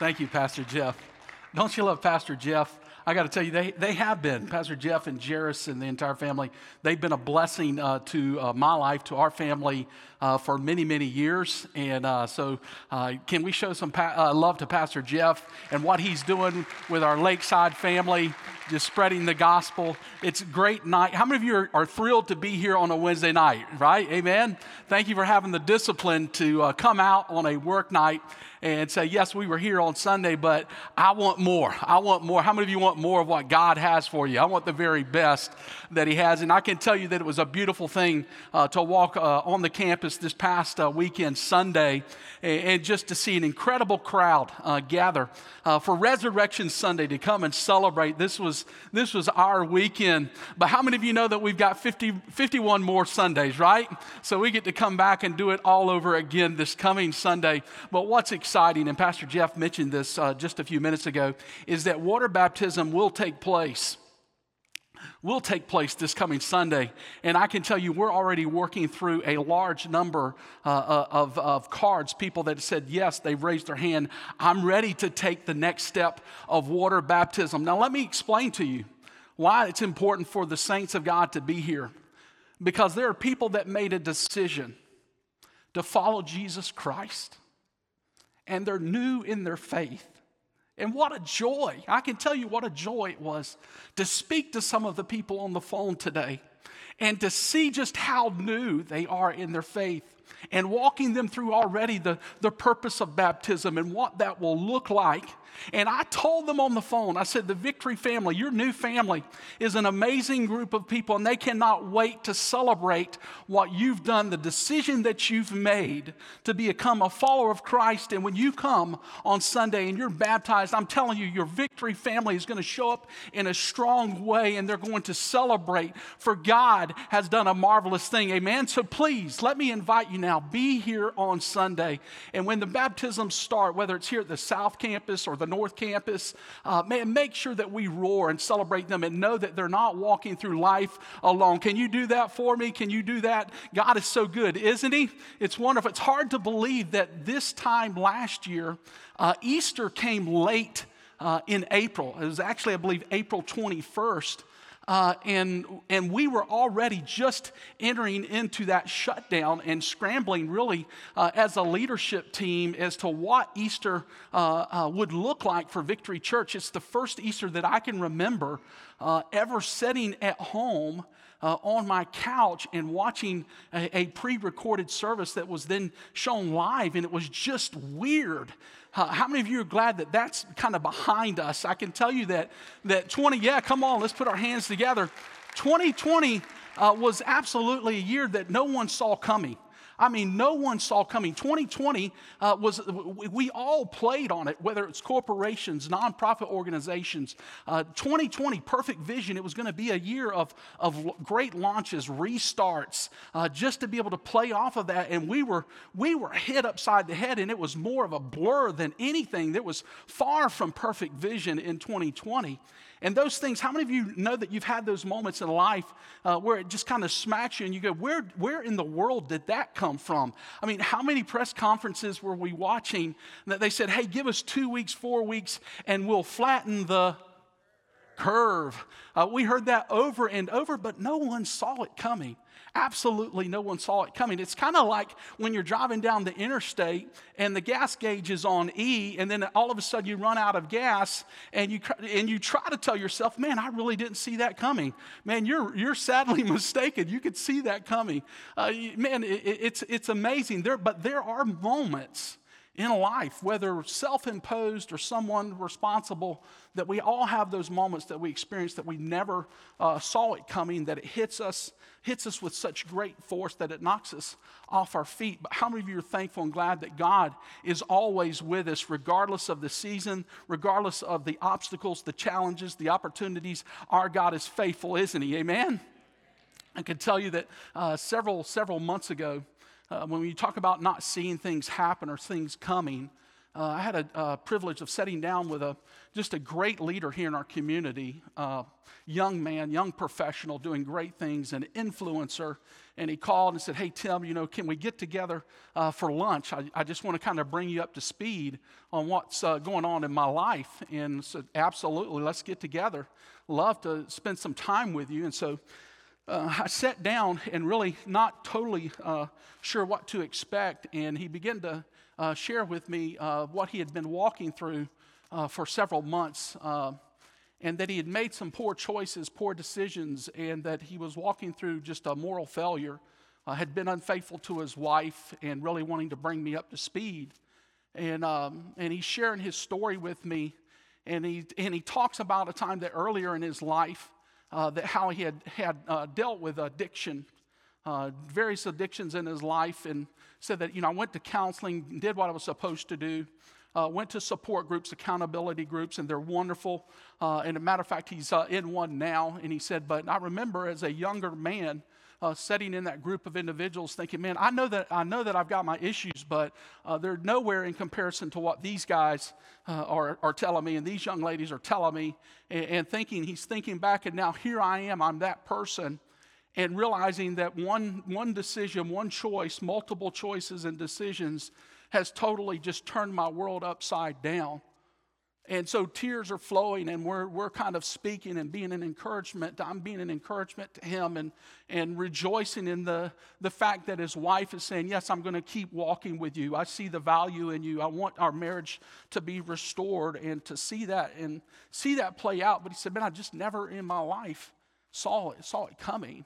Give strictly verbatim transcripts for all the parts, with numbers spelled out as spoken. Thank you, Pastor Jeff. Don't you love Pastor Jeff? I got to tell you, they they have been. Pastor Jeff and Jairus and the entire family, they've been a blessing uh, to uh, my life, to our family uh, for many, many years. And uh, so uh, can we show some pa- uh, love to Pastor Jeff and what he's doing with our Lakeside family, just spreading the gospel. It's a great night. How many of you are, are thrilled to be here on a Wednesday night, right? Amen? Thank you for having the discipline to uh, come out on a work night and say, yes, we were here on Sunday, but I want more. I want more. How many of you want more of what God has for you? I want the very best that he has. And I can tell you that it was a beautiful thing uh, to walk uh, on the campus this past uh, weekend, Sunday, and, and just to see an incredible crowd uh, gather uh, for Resurrection Sunday to come and celebrate. This was this was our weekend. But how many of you know that we've got fifty, fifty-one more Sundays, right? So we get to come back and do it all over again this coming Sunday. But what's exciting? Exciting, and Pastor Jeff mentioned this uh, just a few minutes ago, is that water baptism will take place. Will take place this coming Sunday. And I can tell you, we're already working through a large number uh, of, of cards, people that said, yes, they've raised their hand. I'm ready to take the next step of water baptism. Now, let me explain to you why it's important for the saints of God to be here. Because there are people that made a decision to follow Jesus Christ. And they're new in their faith. And what a joy. I can tell you what a joy it was to speak to some of the people on the phone today and to see just how new they are in their faith and walking them through already the, the purpose of baptism and what that will look like. And I told them on the phone, I said, the Victory family, your new family, is an amazing group of people, and they cannot wait to celebrate what you've done, the decision that you've made to become a follower of Christ. And when you come on Sunday and you're baptized, I'm telling you, your Victory family is going to show up in a strong way, and they're going to celebrate, for God has done a marvelous thing. Amen? So please, let me invite you now, be here on Sunday. And when the baptisms start, whether it's here at the South Campus or the North Campus, uh, man, make sure that we roar and celebrate them and know that they're not walking through life alone. Can you do that for me? Can you do that? God is so good, isn't he? It's wonderful. It's hard to believe that this time last year, uh, Easter came late uh, in April. It was actually, I believe, April twenty-first. Uh, and and we were already just entering into that shutdown and scrambling really uh, as a leadership team as to what Easter uh, uh, would look like for Victory Church. It's the first Easter that I can remember uh, ever sitting at home Uh, on my couch and watching a, a pre-recorded service that was then shown live, and it was just weird. Uh, how many of you are glad that that's kind of behind us? I can tell you that that twenty, yeah, come on, let's put our hands together. twenty twenty uh, was absolutely a year that no one saw coming. I mean, no one saw coming. twenty twenty uh, was, we all played on it, whether it's corporations, nonprofit organizations. Uh, twenty twenty, perfect vision. It was going to be a year of, of great launches, restarts, uh, just to be able to play off of that. And we were, we were hit upside the head, and it was more of a blur than anything. There was far from perfect vision in twenty twenty. And those things, how many of you know that you've had those moments in life uh, where it just kind of smacks you and you go, where where in the world did that come from? I mean, how many press conferences were we watching that they said, hey, give us two weeks, four weeks, and we'll flatten the curve. Uh, we heard that over and over, but no one saw it coming. Absolutely no one saw it coming. It's kind of like when you're driving down the interstate and the gas gauge is on E, and then all of a sudden you run out of gas, and you and you try to tell yourself, man, I really didn't see that coming. Man, you're you're sadly mistaken. You could see that coming. Uh, man, it, it's it's amazing. There, but there are moments in life, whether self-imposed or someone responsible, that we all have those moments that we experience that we never uh, saw it coming, that it hits us, hits us with such great force that it knocks us off our feet. But how many of you are thankful and glad that God is always with us, regardless of the season, regardless of the obstacles, the challenges, the opportunities? Our God is faithful, isn't he? Amen? I can tell you that uh, several, several months ago, Uh, when you talk about not seeing things happen or things coming, Uh, I had a uh, privilege of sitting down with a just a great leader here in our community, uh, young man, young professional, doing great things, an influencer. And he called and said, "Hey, Tim, you know, can we get together uh, for lunch? I, I just want to kind of bring you up to speed on what's uh, going on in my life." And said, "Absolutely, let's get together. Love to spend some time with you." And so Uh, I sat down and really not totally uh, sure what to expect, and he began to uh, share with me uh, what he had been walking through uh, for several months, uh, and that he had made some poor choices, poor decisions, and that he was walking through just a moral failure, uh, had been unfaithful to his wife, and really wanting to bring me up to speed. And um, and he's sharing his story with me, and he and he talks about a time that earlier in his life, Uh, that how he had, had uh, dealt with addiction, uh, various addictions in his life, and said that, you know, I went to counseling, did what I was supposed to do, uh, went to support groups, accountability groups, and they're wonderful. Uh, and a matter of fact, he's uh, in one now, and he said, but I remember as a younger man uh, sitting in that group of individuals thinking, man, I know that, I know that I've got my issues, but uh, they're nowhere in comparison to what these guys Uh, are, are telling me, and these young ladies are telling me, and, and thinking, he's thinking back, and now here I am, I'm that person, and realizing that one one decision, one choice, multiple choices and decisions has totally just turned my world upside down. And so tears are flowing, and we're we're kind of speaking and being an encouragement. I'm being an encouragement to him, and and rejoicing in the the fact that his wife is saying, "Yes, I'm going to keep walking with you. I see the value in you. I want our marriage to be restored," and to see that and see that play out. But he said, "Man, I just never in my life saw it saw it coming,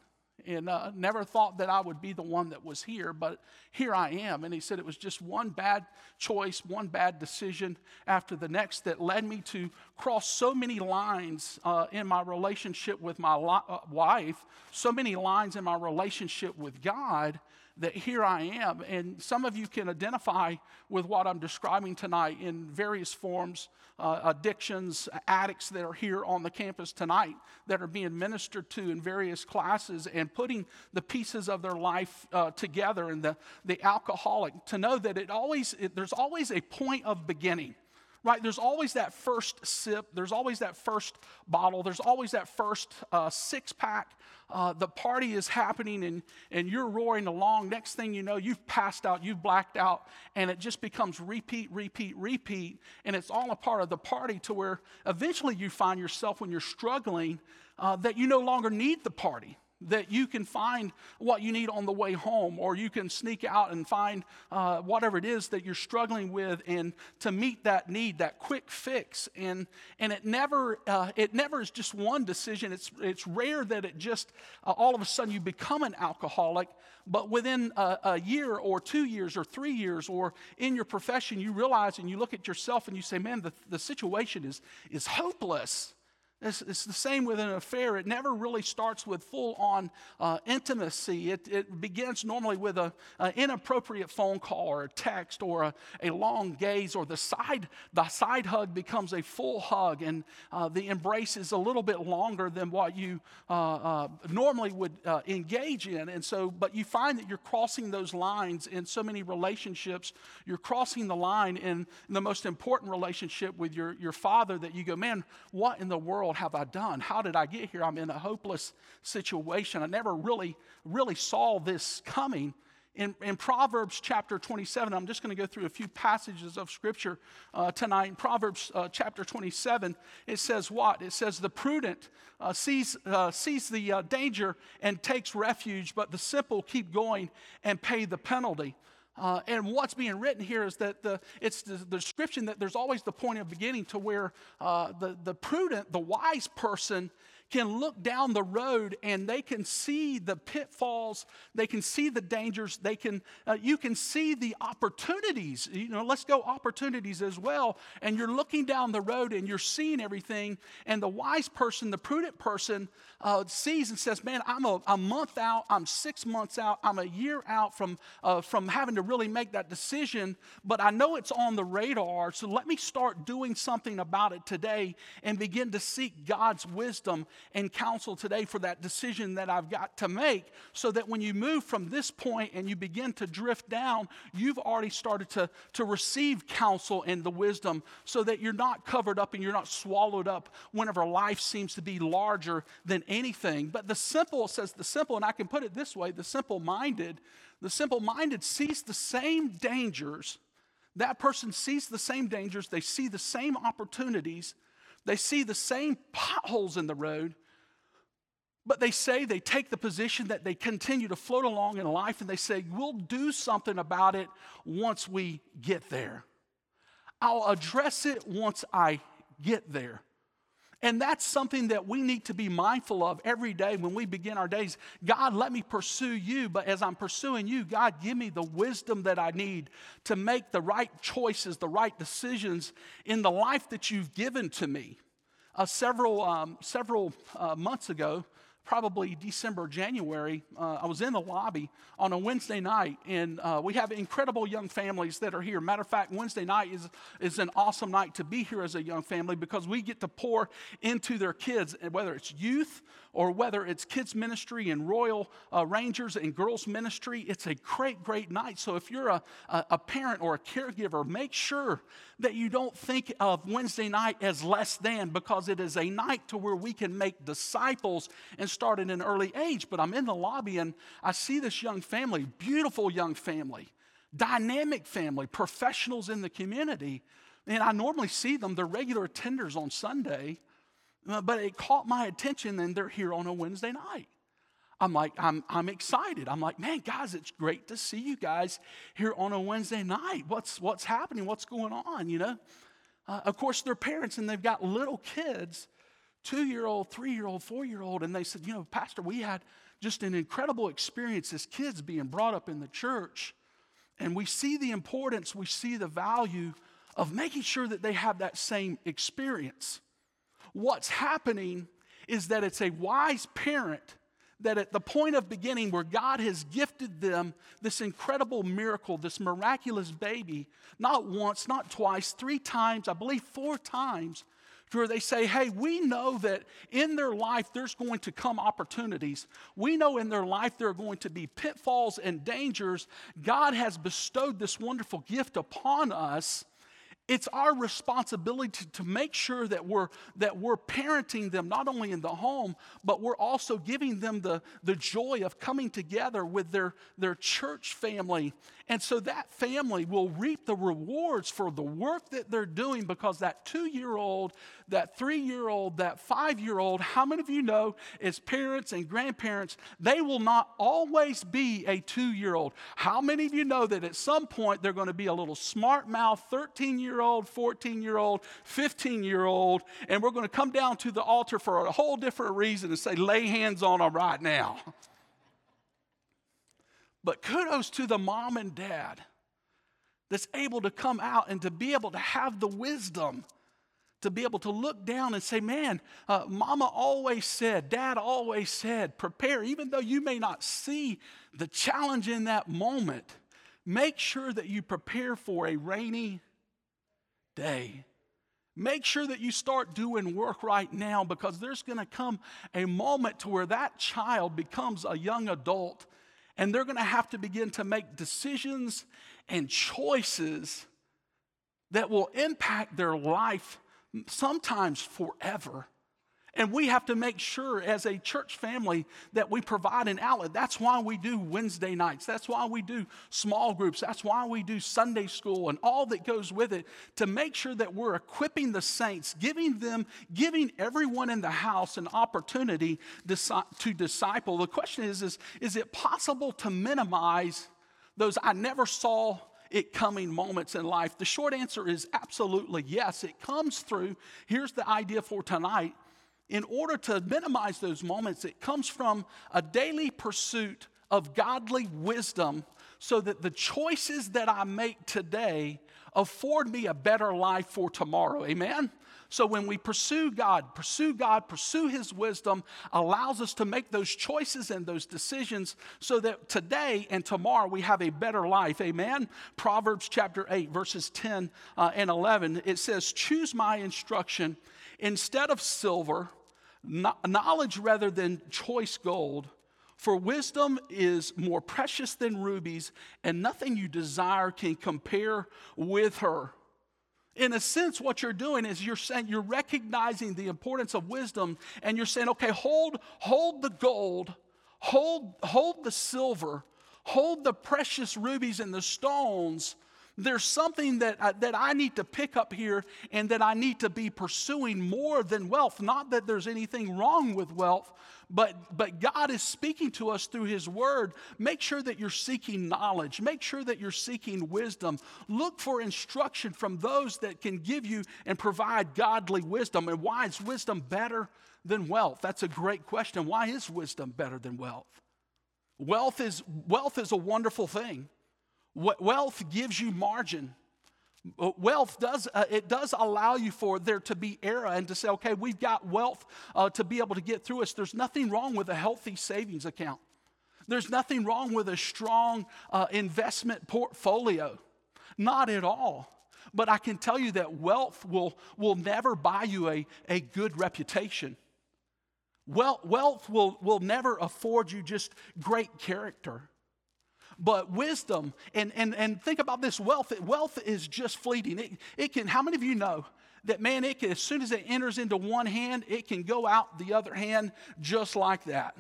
and uh, never thought that I would be the one that was here, but here I am." And he said it was just one bad choice, one bad decision after the next that led me to cross so many lines uh, in my relationship with my li- uh, wife, so many lines in my relationship with God, that here I am. And some of you can identify with what I'm describing tonight in various forms, uh, addictions, addicts that are here on the campus tonight that are being ministered to in various classes, and putting the pieces of their life uh, together, and the, the alcoholic, to know that it always it, there's always a point of beginning. Right, there's always that first sip, there's always that first bottle, there's always that first uh, six-pack. Uh, the party is happening, and, and you're roaring along. Next thing you know, you've passed out, you've blacked out, and it just becomes repeat, repeat, repeat, and it's all a part of the party, to where eventually you find yourself, when you're struggling, uh, that you no longer need the party. That you can find what you need on the way home, or you can sneak out and find uh, whatever it is that you're struggling with, and to meet that need, that quick fix. And and it never uh, it never is just one decision. It's it's rare that it just uh, all of a sudden you become an alcoholic. But within a, a year or two years or three years or in your profession, you realize and you look at yourself and you say, "Man, the the situation is is hopeless." It's, it's the same with an affair. It never really starts with full-on uh, intimacy. It, it begins normally with an inappropriate phone call or a text or a, a long gaze, or the side the side hug becomes a full hug, and uh, the embrace is a little bit longer than what you uh, uh, normally would uh, engage in. And so, but you find that you're crossing those lines in so many relationships. You're crossing the line in the most important relationship with your, your father, that you go, "Man, what in the world have I done? How did I get here? I'm in a hopeless situation. I never really, really saw this coming." In, in Proverbs chapter twenty-seven, I'm just going to go through a few passages of Scripture uh, tonight. In Proverbs uh, chapter twenty-seven, it says what? It says, "The prudent uh, sees uh, sees the uh, danger and takes refuge, but the simple keep going and pay the penalty." Uh, and what's being written here is that the it's the, the description that there's always the point of beginning, to where uh, the, the prudent, the wise person can look down the road and they can see the pitfalls, they can see the dangers, they can uh, you can see the opportunities. You know, let's go opportunities as well. And you're looking down the road and you're seeing everything. And the wise person, the prudent person, uh, sees and says, "Man, I'm a, a month out, I'm six months out, I'm a year out from uh, from having to really make that decision. But I know it's on the radar, so let me start doing something about it today and begin to seek God's wisdom and counsel today for that decision that I've got to make, so that when you move from this point and you begin to drift down, you've already started to, to receive counsel and the wisdom, so that you're not covered up and you're not swallowed up whenever life seems to be larger than anything. But the simple, it says the simple, and I can put it this way, the simple-minded, the simple-minded sees the same dangers. That person sees the same dangers. They see the same opportunities. They see the same potholes in the road. But they say, they take the position that they continue to float along in life, and they say, we'll do something about it once we get there. I'll address it once I get there. And that's something that we need to be mindful of every day when we begin our days. God, let me pursue you, but as I'm pursuing you, God, give me the wisdom that I need to make the right choices, the right decisions in the life that you've given to me. Uh, several um, several uh, months ago, probably December, January, uh, I was in the lobby on a Wednesday night, and uh, we have incredible young families that are here. Matter of fact, Wednesday night is, is an awesome night to be here as a young family, because we get to pour into their kids, whether it's youth or whether it's kids ministry and Royal uh, Rangers and girls ministry. It's a great, great night. So if you're a, a, a parent or a caregiver, make sure that you don't think of Wednesday night as less than, because it is a night to where we can make disciples and start at an early age. But I'm in the lobby and I see this young family, beautiful young family, dynamic family, professionals in the community. And I normally see them, they're regular attenders on Sunday, but it caught my attention, and they're here on a Wednesday night. I'm like, I'm I'm excited. I'm like, man, guys, it's great to see you guys here on a Wednesday night. What's what's happening? What's going on, you know? Uh, of course, they're parents, and they've got little kids, two-year-old, three-year-old, four-year-old, and they said, you know, Pastor, we had just an incredible experience as kids being brought up in the church, and we see the importance, we see the value of making sure that they have that same experience. What's happening is that it's a wise parent that at the point of beginning where God has gifted them this incredible miracle, this miraculous baby, not once, not twice, three times, I believe four times, where they say, hey, we know that in their life there's going to come opportunities. We know in their life there are going to be pitfalls and dangers. God has bestowed this wonderful gift upon us. It's our responsibility to, to make sure that we're that we're parenting them not only in the home, but we're also giving them the, the joy of coming together with their, their church family. And so that family will reap the rewards for the work that they're doing, because that two-year-old, that three-year-old, that five-year-old, how many of you know as parents and grandparents, they will not always be a two-year-old. How many of you know that at some point they're going to be a little smart mouth, thirteen-year-old, fourteen-year-old, fifteen-year-old, and we're going to come down to the altar for a whole different reason and say, lay hands on them right now. But kudos to the mom and dad that's able to come out and to be able to have the wisdom to be able to look down and say, man, uh, mama always said, dad always said, prepare. Even though you may not see the challenge in that moment, make sure that you prepare for a rainy day. Make sure that you start doing work right now, because there's going to come a moment to where that child becomes a young adult, and they're going to have to begin to make decisions and choices that will impact their life sometimes forever. And we have to make sure as a church family that we provide an outlet. That's why we do Wednesday nights. That's why we do small groups. That's why we do Sunday school and all that goes with it, to make sure that we're equipping the saints, giving them, giving everyone in the house an opportunity to disciple. The question is, is, is it possible to minimize those I never saw it coming moments in life? The short answer is absolutely yes. It comes through, here's the idea for tonight. In order to minimize those moments, it comes from a daily pursuit of godly wisdom, so that the choices that I make today afford me a better life for tomorrow. Amen? So when we pursue God, pursue God, pursue His wisdom, allows us to make those choices and those decisions so that today and tomorrow we have a better life. Amen? Proverbs chapter eight, verses ten uh, and eleven, it says, choose my instruction instead of silver, knowledge rather than choice gold, for wisdom is more precious than rubies, and nothing you desire can compare with her. In a sense, what you're doing is you're saying, you're recognizing the importance of wisdom, and you're saying, okay, hold, hold the gold, hold, hold the silver, hold the precious rubies and the stones. There's something that I, that I need to pick up here and that I need to be pursuing more than wealth. Not that there's anything wrong with wealth, but, but God is speaking to us through His Word. Make sure that you're seeking knowledge. Make sure that you're seeking wisdom. Look for instruction from those that can give you and provide godly wisdom. And why is wisdom better than wealth? That's a great question. Why is wisdom better than wealth? Wealth is, wealth is a wonderful thing. Wealth gives you margin. Wealth does uh, it does allow you for there to be error and to say, okay, we've got wealth uh, to be able to get through us. There's nothing wrong with a healthy savings account. There's nothing wrong with a strong uh, investment portfolio. Not at all. But I can tell you that wealth will will never buy you a, a good reputation. Wealth, wealth will, will never afford you just great character. But wisdom, and, and, and think about this, wealth, wealth is just fleeting. It, it can, how many of you know that, man, it can, as soon as it enters into one hand, it can go out the other hand just like that.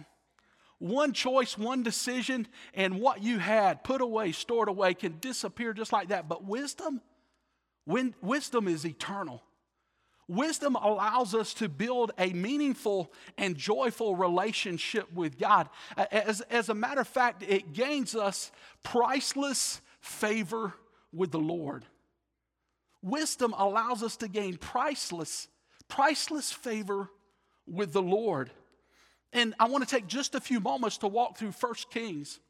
One choice, one decision, and what you had put away, stored away, can disappear just like that. But wisdom, when, wisdom is eternal. Wisdom allows us to build a meaningful and joyful relationship with God. As, as a matter of fact, it gains us priceless favor with the Lord. Wisdom allows us to gain priceless, priceless favor with the Lord. And I want to take just a few moments to walk through First Kings.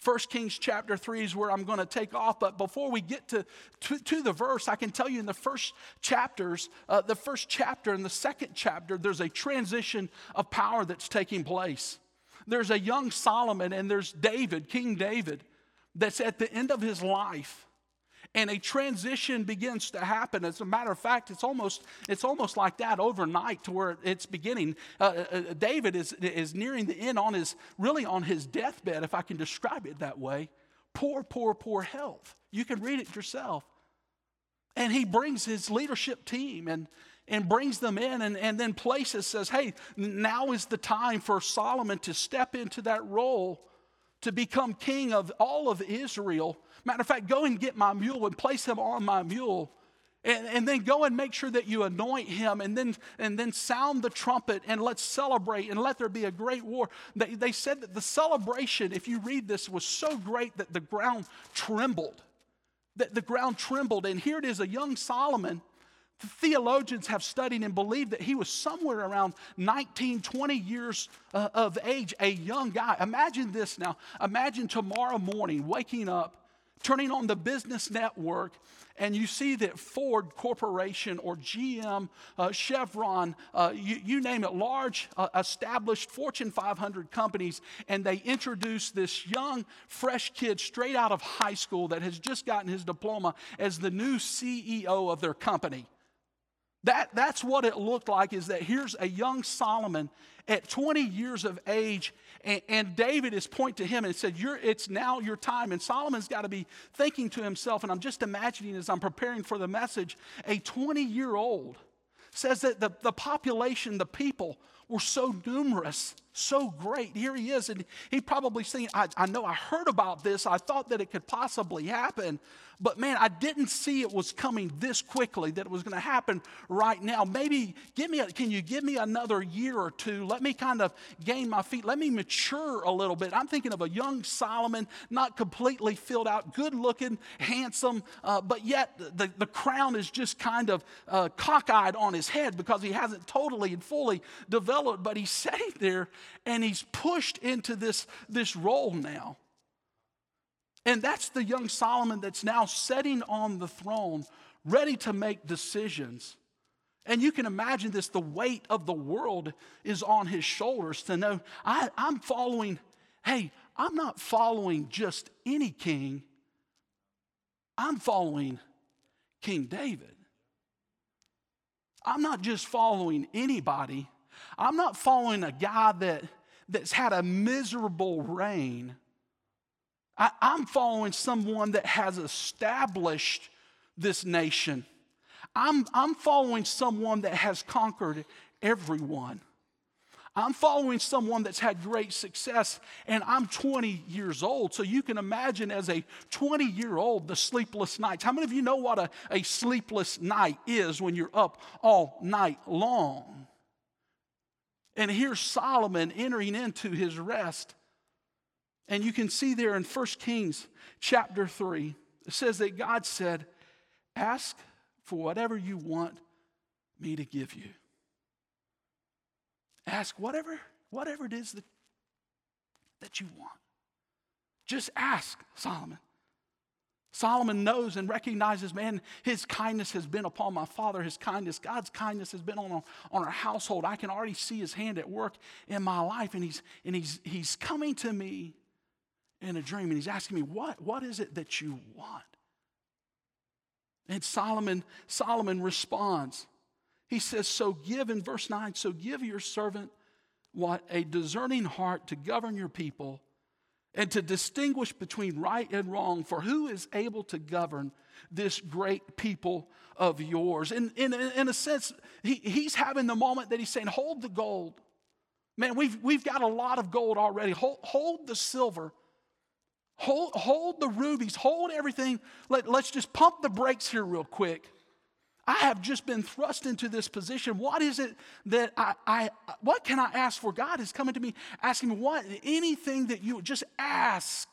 First Kings chapter three is where I'm going to take off, but before we get to, to, to the verse, I can tell you in the first chapters, uh, the first chapter and the second chapter, there's a transition of power that's taking place. There's a young Solomon and there's David, King David, that's at the end of his life, and a transition begins to happen. As a matter of fact, it's almost it's almost like that overnight to where it's beginning. Uh, uh, David is is nearing the end on his, really on his deathbed, if I can describe it that way. Poor, poor, poor health. You can read it yourself. And he brings his leadership team and, and brings them in and, and then places, says, hey, now is the time for Solomon to step into that role to become king of all of Israel. Matter of fact, go and get my mule and place him on my mule. And, and then go and make sure that you anoint him and then, and then sound the trumpet and let's celebrate and let there be a great war. They, they said that the celebration, if you read this, was so great that the ground trembled. That the ground trembled. And here it is, a young Solomon. The theologians have studied and believe that he was somewhere around nineteen, twenty years uh, of age, a young guy. Imagine this now. Imagine tomorrow morning waking up, turning on the business network, and you see that Ford Corporation or G M, uh, Chevron, uh, you, you name it, large uh, established Fortune five hundred companies, and they introduce this young, fresh kid straight out of high school that has just gotten his diploma as the new C E O of their company. That, that's what it looked like, is that here's a young Solomon at twenty years of age, and, and David is pointing to him and said, You're, it's now your time. And Solomon's got to be thinking to himself, and I'm just imagining as I'm preparing for the message, a twenty-year-old says that the, the population, the people, were so numerous, so great. Here he is, and he probably saying, I, I know I heard about this. I thought that it could possibly happen, but man, I didn't see it was coming this quickly, that it was going to happen right now. Maybe, give me. A, can you give me another year or two? Let me kind of gain my feet. Let me mature a little bit. I'm thinking of a young Solomon, not completely filled out, good-looking, handsome, uh, but yet the, the crown is just kind of uh, cockeyed on his head because he hasn't totally and fully developed. But he's sitting there and he's pushed into this, this role now. And that's the young Solomon that's now sitting on the throne, ready to make decisions. And you can imagine this, the weight of the world is on his shoulders to know, I, I'm following, hey, I'm not following just any king. I'm following King David. I'm not just following anybody. I'm not following a guy that, that's had a miserable reign. I, I'm following someone that has established this nation. I'm, I'm following someone that has conquered everyone. I'm following someone that's had great success, and I'm twenty years old. So you can imagine as a twenty-year-old, the sleepless nights. How many of you know what a, a sleepless night is when you're up all night long? And here's Solomon entering into his rest. And you can see there in First Kings chapter three, it says that God said, "Ask for whatever you want me to give you." Ask whatever, whatever it is that, that you want. Just ask Solomon. Solomon knows and recognizes, man, his kindness has been upon my father, his kindness, God's kindness has been on, on our household. I can already see his hand at work in my life, and he's and he's he's coming to me in a dream, and he's asking me, what, what is it that you want? And Solomon, Solomon responds. He says, so give, in verse nine, so give your servant what? A discerning heart to govern your people and to distinguish between right and wrong. For who is able to govern this great people of yours? And in, in, in a sense, he, he's having the moment that he's saying, hold the gold. Man, we've, we've got a lot of gold already. Hold, hold the silver. Hold, hold the rubies. Hold everything. Let, let's just pump the brakes here real quick. I have just been thrust into this position. What is it that I, I, what can I ask for? God is coming to me, asking me what, anything that you just ask.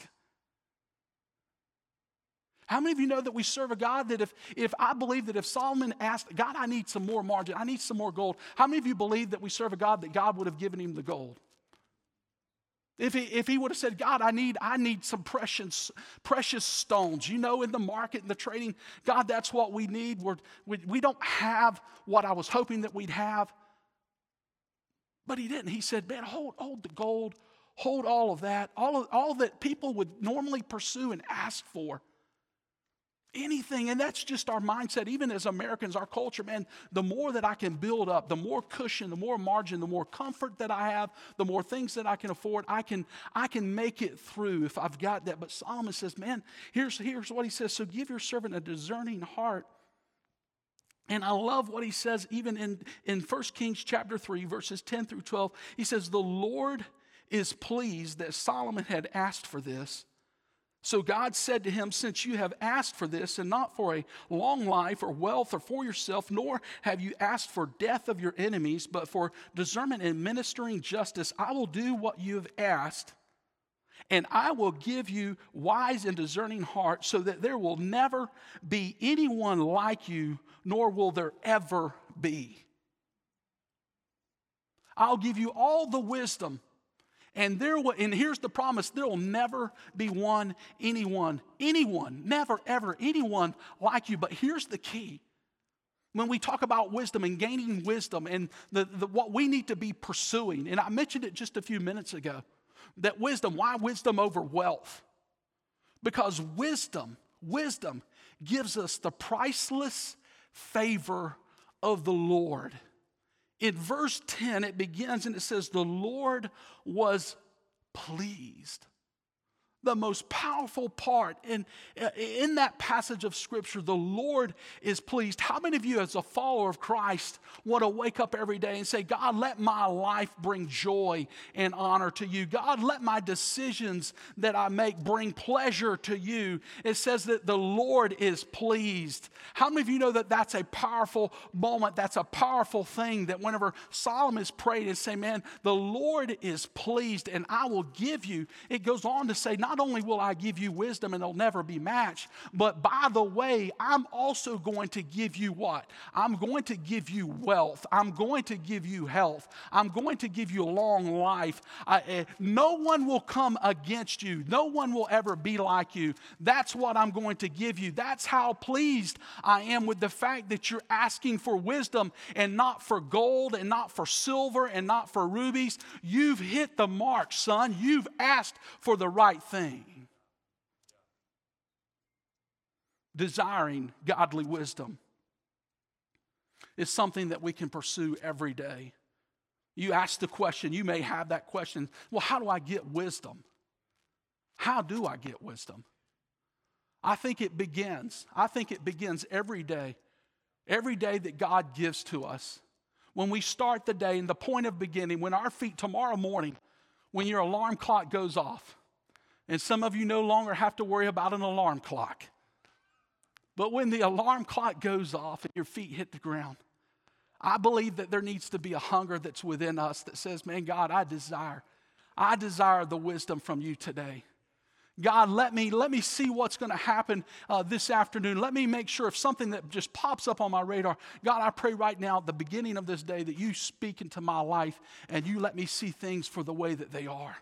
How many of you know that we serve a God that if, if I believe that if Solomon asked, God, I need some more margin, I need some more gold. How many of you believe that we serve a God that God would have given him the gold? If he, if he would have said, God, I need, I need some precious, precious stones. You know, in the market, in the trading, God, that's what we need. We're, we, we don't have what I was hoping that we'd have. But he didn't. He said, man, hold, hold the gold. Hold all of that. All, of, all that people would normally pursue and ask for. Anything. And that's just our mindset. Even as Americans, our culture, man, the more that I can build up, the more cushion, the more margin, the more comfort that I have, the more things that I can afford, I can I can make it through if I've got that. But Solomon says, man, here's, here's what he says. So give your servant a discerning heart. And I love what he says even in, in First Kings chapter three, verses ten through twelve. He says, the Lord is pleased that Solomon had asked for this. So God said to him, since you have asked for this and not for a long life or wealth or for yourself, nor have you asked for death of your enemies, but for discernment and ministering justice, I will do what you have asked, and I will give you wise and discerning heart so that there will never be anyone like you, nor will there ever be. I'll give you all the wisdom. And there, will, and here's the promise: there will never be one, anyone, anyone, never ever anyone like you. But here's the key: when we talk about wisdom and gaining wisdom, and the, the what we need to be pursuing, and I mentioned it just a few minutes ago, that wisdom. Why wisdom over wealth? Because wisdom, wisdom gives us the priceless favor of the Lord. In verse ten, it begins and it says, the Lord was pleased. The most powerful part in, in that passage of Scripture, the Lord is pleased. How many of you as a follower of Christ want to wake up every day and say, God, let my life bring joy and honor to you. God, let my decisions that I make bring pleasure to you. It says that the Lord is pleased. How many of you know that that's a powerful moment? That's a powerful thing that whenever Solomon is praying and saying, man, the Lord is pleased and I will give you. It goes on to say, not Not only will I give you wisdom and it'll never be matched, but by the way, I'm also going to give you what? I'm going to give you wealth. I'm going to give you health. I'm going to give you a long life. I, uh, no one will come against you. No one will ever be like you. That's what I'm going to give you. That's how pleased I am with the fact that you're asking for wisdom and not for gold and not for silver and not for rubies. You've hit the mark, son. You've asked for the right thing. Thing. Desiring godly wisdom is something that we can pursue every day. You ask the question, you may have that question, well, how do I get wisdom? How do I get wisdom? I think it begins, I think it begins every day, every day that God gives to us. When we start the day and the point of beginning, when our feet tomorrow morning, when your alarm clock goes off, and some of you no longer have to worry about an alarm clock. But when the alarm clock goes off and your feet hit the ground, I believe that there needs to be a hunger that's within us that says, man, God, I desire, I desire the wisdom from you today. God, let me let me see what's going to happen uh, this afternoon. Let me make sure if something that just pops up on my radar, God, I pray right now at the beginning of this day that you speak into my life and you let me see things for the way that they are.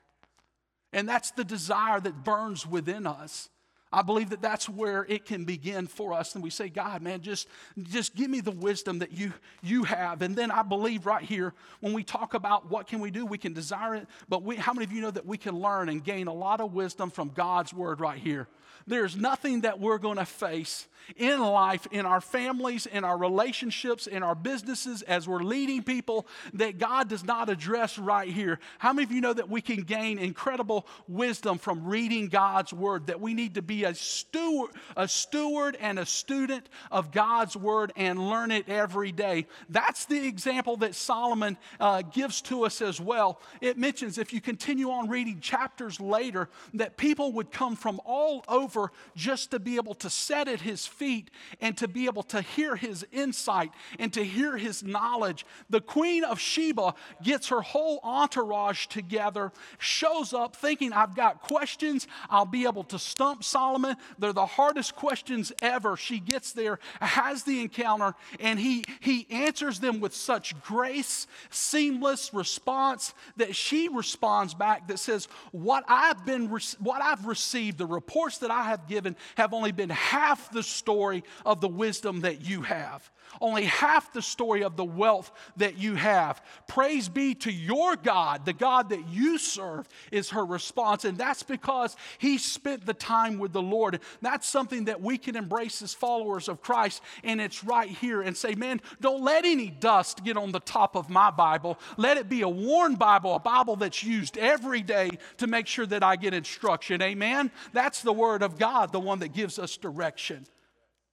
And that's the desire that burns within us. I believe that that's where it can begin for us. And we say, God, man, just, just give me the wisdom that you, you have. And then I believe right here, when we talk about what can we do, we can desire it. But we, how many of you know that we can learn and gain a lot of wisdom from God's word right here? There's nothing that we're going to face in life, in our families, in our relationships, in our businesses, as we're leading people, that God does not address right here. How many of you know that we can gain incredible wisdom from reading God's word, that we need to be a steward, a steward and a student of God's word and learn it every day? That's the example that Solomon uh, gives to us as well. It mentions, if you continue on reading chapters later, that people would come from all over just to be able to sit at his feet and to be able to hear his insight and to hear his knowledge. The Queen of Sheba gets her whole entourage together, shows up thinking, I've got questions, I'll be able to stump Solomon. Solomon, they're the hardest questions ever. She gets there, has the encounter, and he, he answers them with such grace, seamless response that she responds back that says, what I've been, what I've received, the reports that I have given have only been half the story of the wisdom that you have. Only half the story of the wealth that you have. Praise be to your God, the God that you serve, is her response. And that's because he spent the time with the Lord. That's something that we can embrace as followers of Christ. And it's right here and say, man, don't let any dust get on the top of my Bible. Let it be a worn Bible, a Bible that's used every day to make sure that I get instruction. Amen? That's the word of God, the one that gives us direction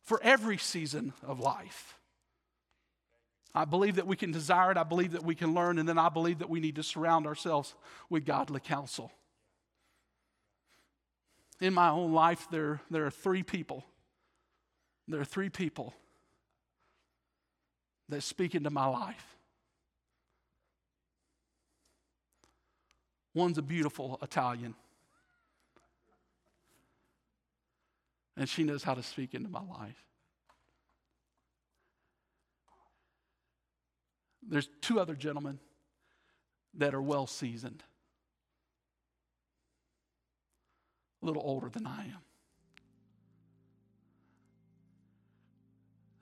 for every season of life. I believe that we can desire it. I believe that we can learn. And then I believe that we need to surround ourselves with godly counsel. In my own life, there, there are three people. There are three people that speak into my life. One's a beautiful Italian. And she knows how to speak into my life. There's two other gentlemen that are well seasoned, a little older than I am.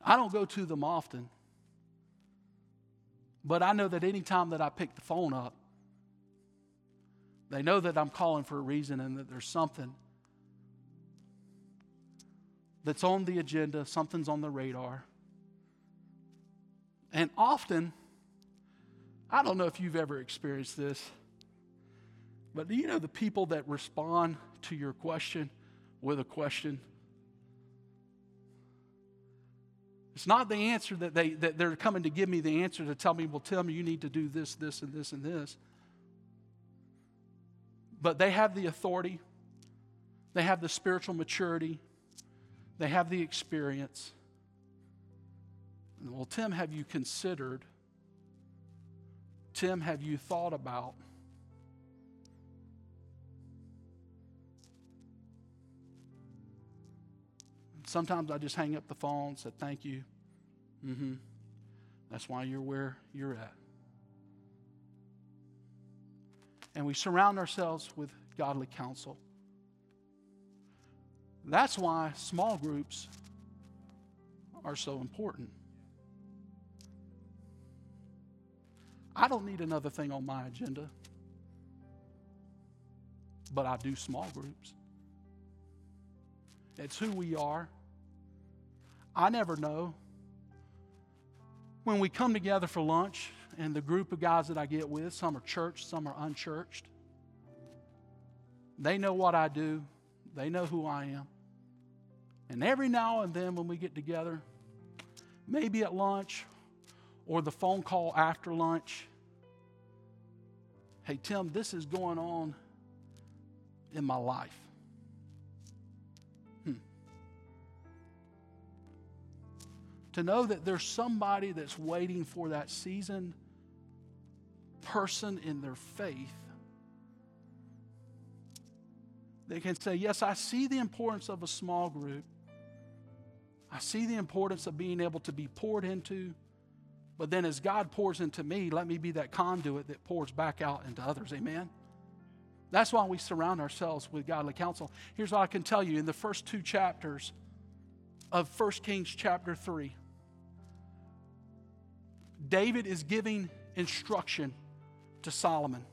I don't go to them often, but I know that any time that I pick the phone up, they know that I'm calling for a reason and that there's something that's on the agenda, something's on the radar. And often, I don't know if you've ever experienced this, but do you know the people that respond to your question with a question? It's not the answer that, they, that they're coming to give me the answer to tell me, well, Tim, you need to do this, this, and this, and this. But they have the authority. They have the spiritual maturity. They have the experience. Well, Tim, have you considered? Tim, have you thought about? Sometimes I just hang up the phone and say, thank you. Mm-hmm. That's why you're where you're at. And we surround ourselves with godly counsel. That's why small groups are so important. I don't need another thing on my agenda, but I do small groups. It's who we are. I never know. When we come together for lunch and the group of guys that I get with, some are churched, some are unchurched. They know what I do. They know who I am. And every now and then when we get together, maybe at lunch or the phone call after lunch, hey, Tim, this is going on in my life. Hmm. To know that there's somebody that's waiting for that seasoned person in their faith that can say, yes, I see the importance of a small group. I see the importance of being able to be poured into. But then as God pours into me, let me be that conduit that pours back out into others. Amen? That's why we surround ourselves with godly counsel. Here's what I can tell you. In the first two chapters of First Kings chapter three, David is giving instruction to Solomon.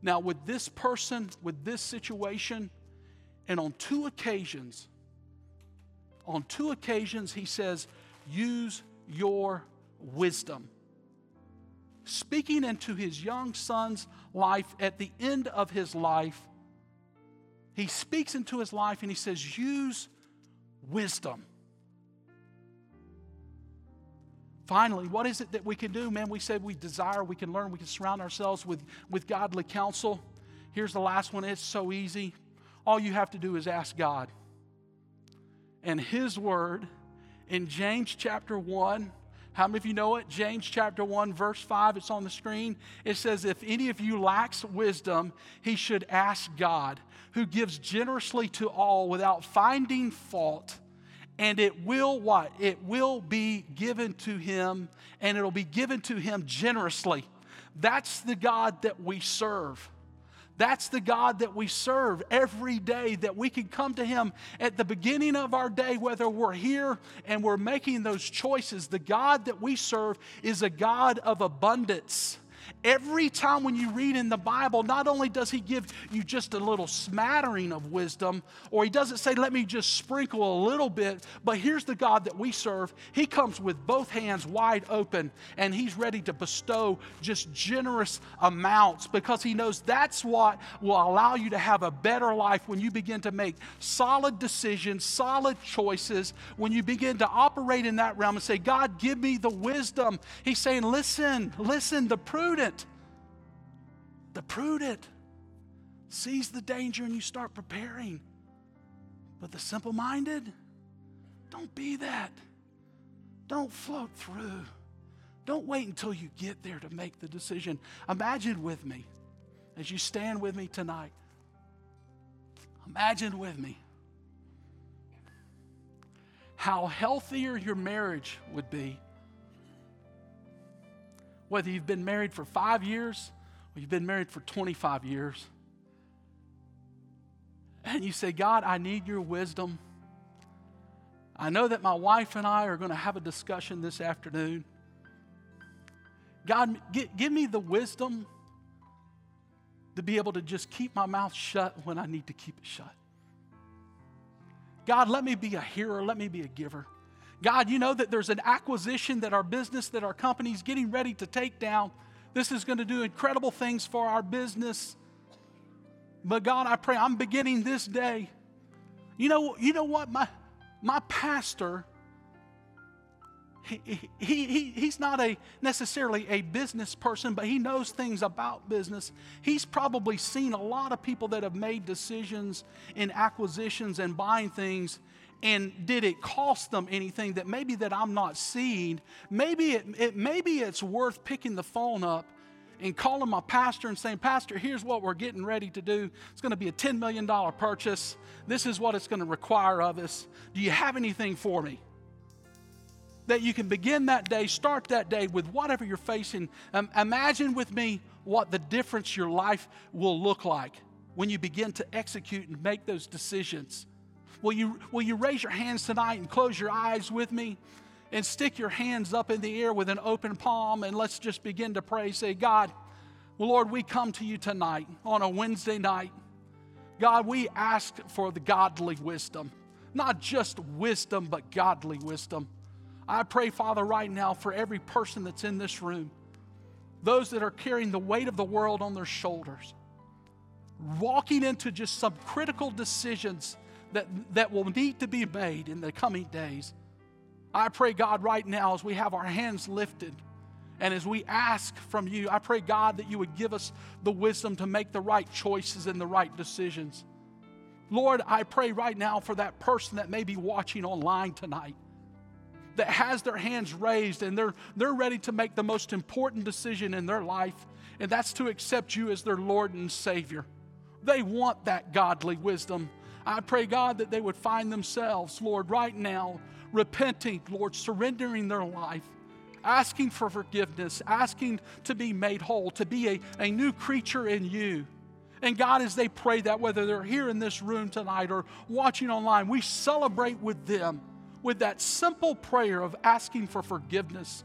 Now, with this person, with this situation, and on two occasions, on two occasions he says, use your wisdom. Speaking into his young son's life at the end of his life, he speaks into his life and he says, use wisdom. Finally, what is it that we can do? Man, we said we desire, we can learn, we can surround ourselves with, with godly counsel. Here's the last one. It's so easy. All you have to do is ask God. And his word in James chapter one, how many of you know it? James chapter one, verse five, it's on the screen. It says, if any of you lacks wisdom, he should ask God, who gives generously to all without finding fault, and it will what? It will be given to him, and it'll be given to him generously. That's the God that we serve. That's the God that we serve every day, that we can come to him at the beginning of our day, whether we're here and we're making those choices. The God that we serve is a God of abundance. Every time when you read in the Bible, not only does he give you just a little smattering of wisdom, or he doesn't say, let me just sprinkle a little bit, but here's the God that we serve. He comes with both hands wide open, and he's ready to bestow just generous amounts, because he knows that's what will allow you to have a better life when you begin to make solid decisions, solid choices, when you begin to operate in that realm and say, God, give me the wisdom. He's saying, listen, listen, the prudent. The prudent sees the danger and you start preparing. But the simple-minded, don't be that. Don't float through. Don't wait until you get there to make the decision. Imagine with me, as you stand with me tonight, imagine with me how healthier your marriage would be, whether you've been married for five years or you've been married for twenty-five years. And you say, God, I need your wisdom. I know that my wife and I are going to have a discussion this afternoon. God, get, give me the wisdom to be able to just keep my mouth shut when I need to keep it shut. God, let me be a hearer. Let me be a giver. God, you know that there's an acquisition that our business, that our company's getting ready to take down. This is going to do incredible things for our business. But God, I pray, I'm beginning this day. You know, you know what? My my pastor, he, he, he he's not a necessarily a business person, but he knows things about business. He's probably seen a lot of people that have made decisions in acquisitions and buying things. And did it cost them anything that maybe that I'm not seeing? Maybe it, it maybe it's worth picking the phone up and calling my pastor and saying, Pastor, here's what we're getting ready to do. It's going to be a ten million dollars purchase. This is what it's going to require of us. Do you have anything for me? That you can begin that day, start that day with whatever you're facing. Um, imagine with me what the difference your life will look like when you begin to execute and make those decisions. Will you, will you raise your hands tonight and close your eyes with me and stick your hands up in the air with an open palm, and let's just begin to pray. Say, God, well, Lord, we come to you tonight on a Wednesday night. God, we ask for the godly wisdom, not just wisdom, but godly wisdom. I pray, Father, right now for every person that's in this room, those that are carrying the weight of the world on their shoulders, walking into just some critical decisions that, that will need to be made in the coming days. I pray, God, right now as we have our hands lifted and as we ask from you, I pray, God, that you would give us the wisdom to make the right choices and the right decisions. Lord, I pray right now for that person that may be watching online tonight, that has their hands raised and they're, they're ready to make the most important decision in their life, and that's to accept you as their Lord and Savior. They want that godly wisdom. I pray, God, that they would find themselves, Lord, right now, repenting, Lord, surrendering their life, asking for forgiveness, asking to be made whole, to be a, a new creature in you. And God, as they pray that, whether they're here in this room tonight or watching online, we celebrate with them with that simple prayer of asking for forgiveness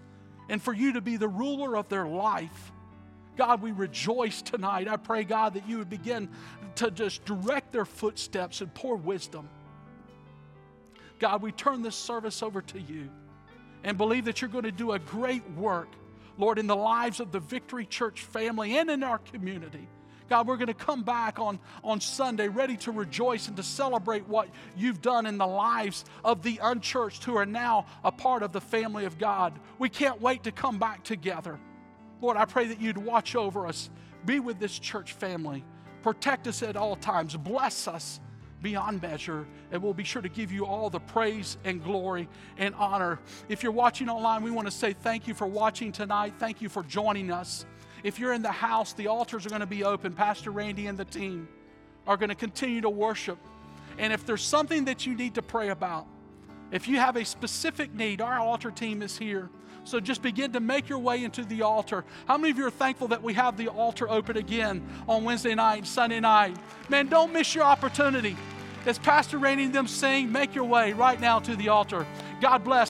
and for you to be the ruler of their life. God, we rejoice tonight. I pray, God, that you would begin to just direct their footsteps and pour wisdom. God, we turn this service over to you and believe that you're going to do a great work, Lord, in the lives of the Victory Church family and in our community. God, we're going to come back on, on Sunday ready to rejoice and to celebrate what you've done in the lives of the unchurched who are now a part of the family of God. We can't wait to come back together. Lord, I pray that you'd watch over us, be with this church family, protect us at all times, bless us beyond measure, and we'll be sure to give you all the praise and glory and honor. If you're watching online, we want to say thank you for watching tonight. Thank you for joining us. If you're in the house, the altars are going to be open. Pastor Randy and the team are going to continue to worship. And if there's something that you need to pray about, if you have a specific need, our altar team is here. So just begin to make your way into the altar. How many of you are thankful that we have the altar open again on Wednesday night and Sunday night? Man, don't miss your opportunity. As Pastor Randy and them sing, make your way right now to the altar. God bless.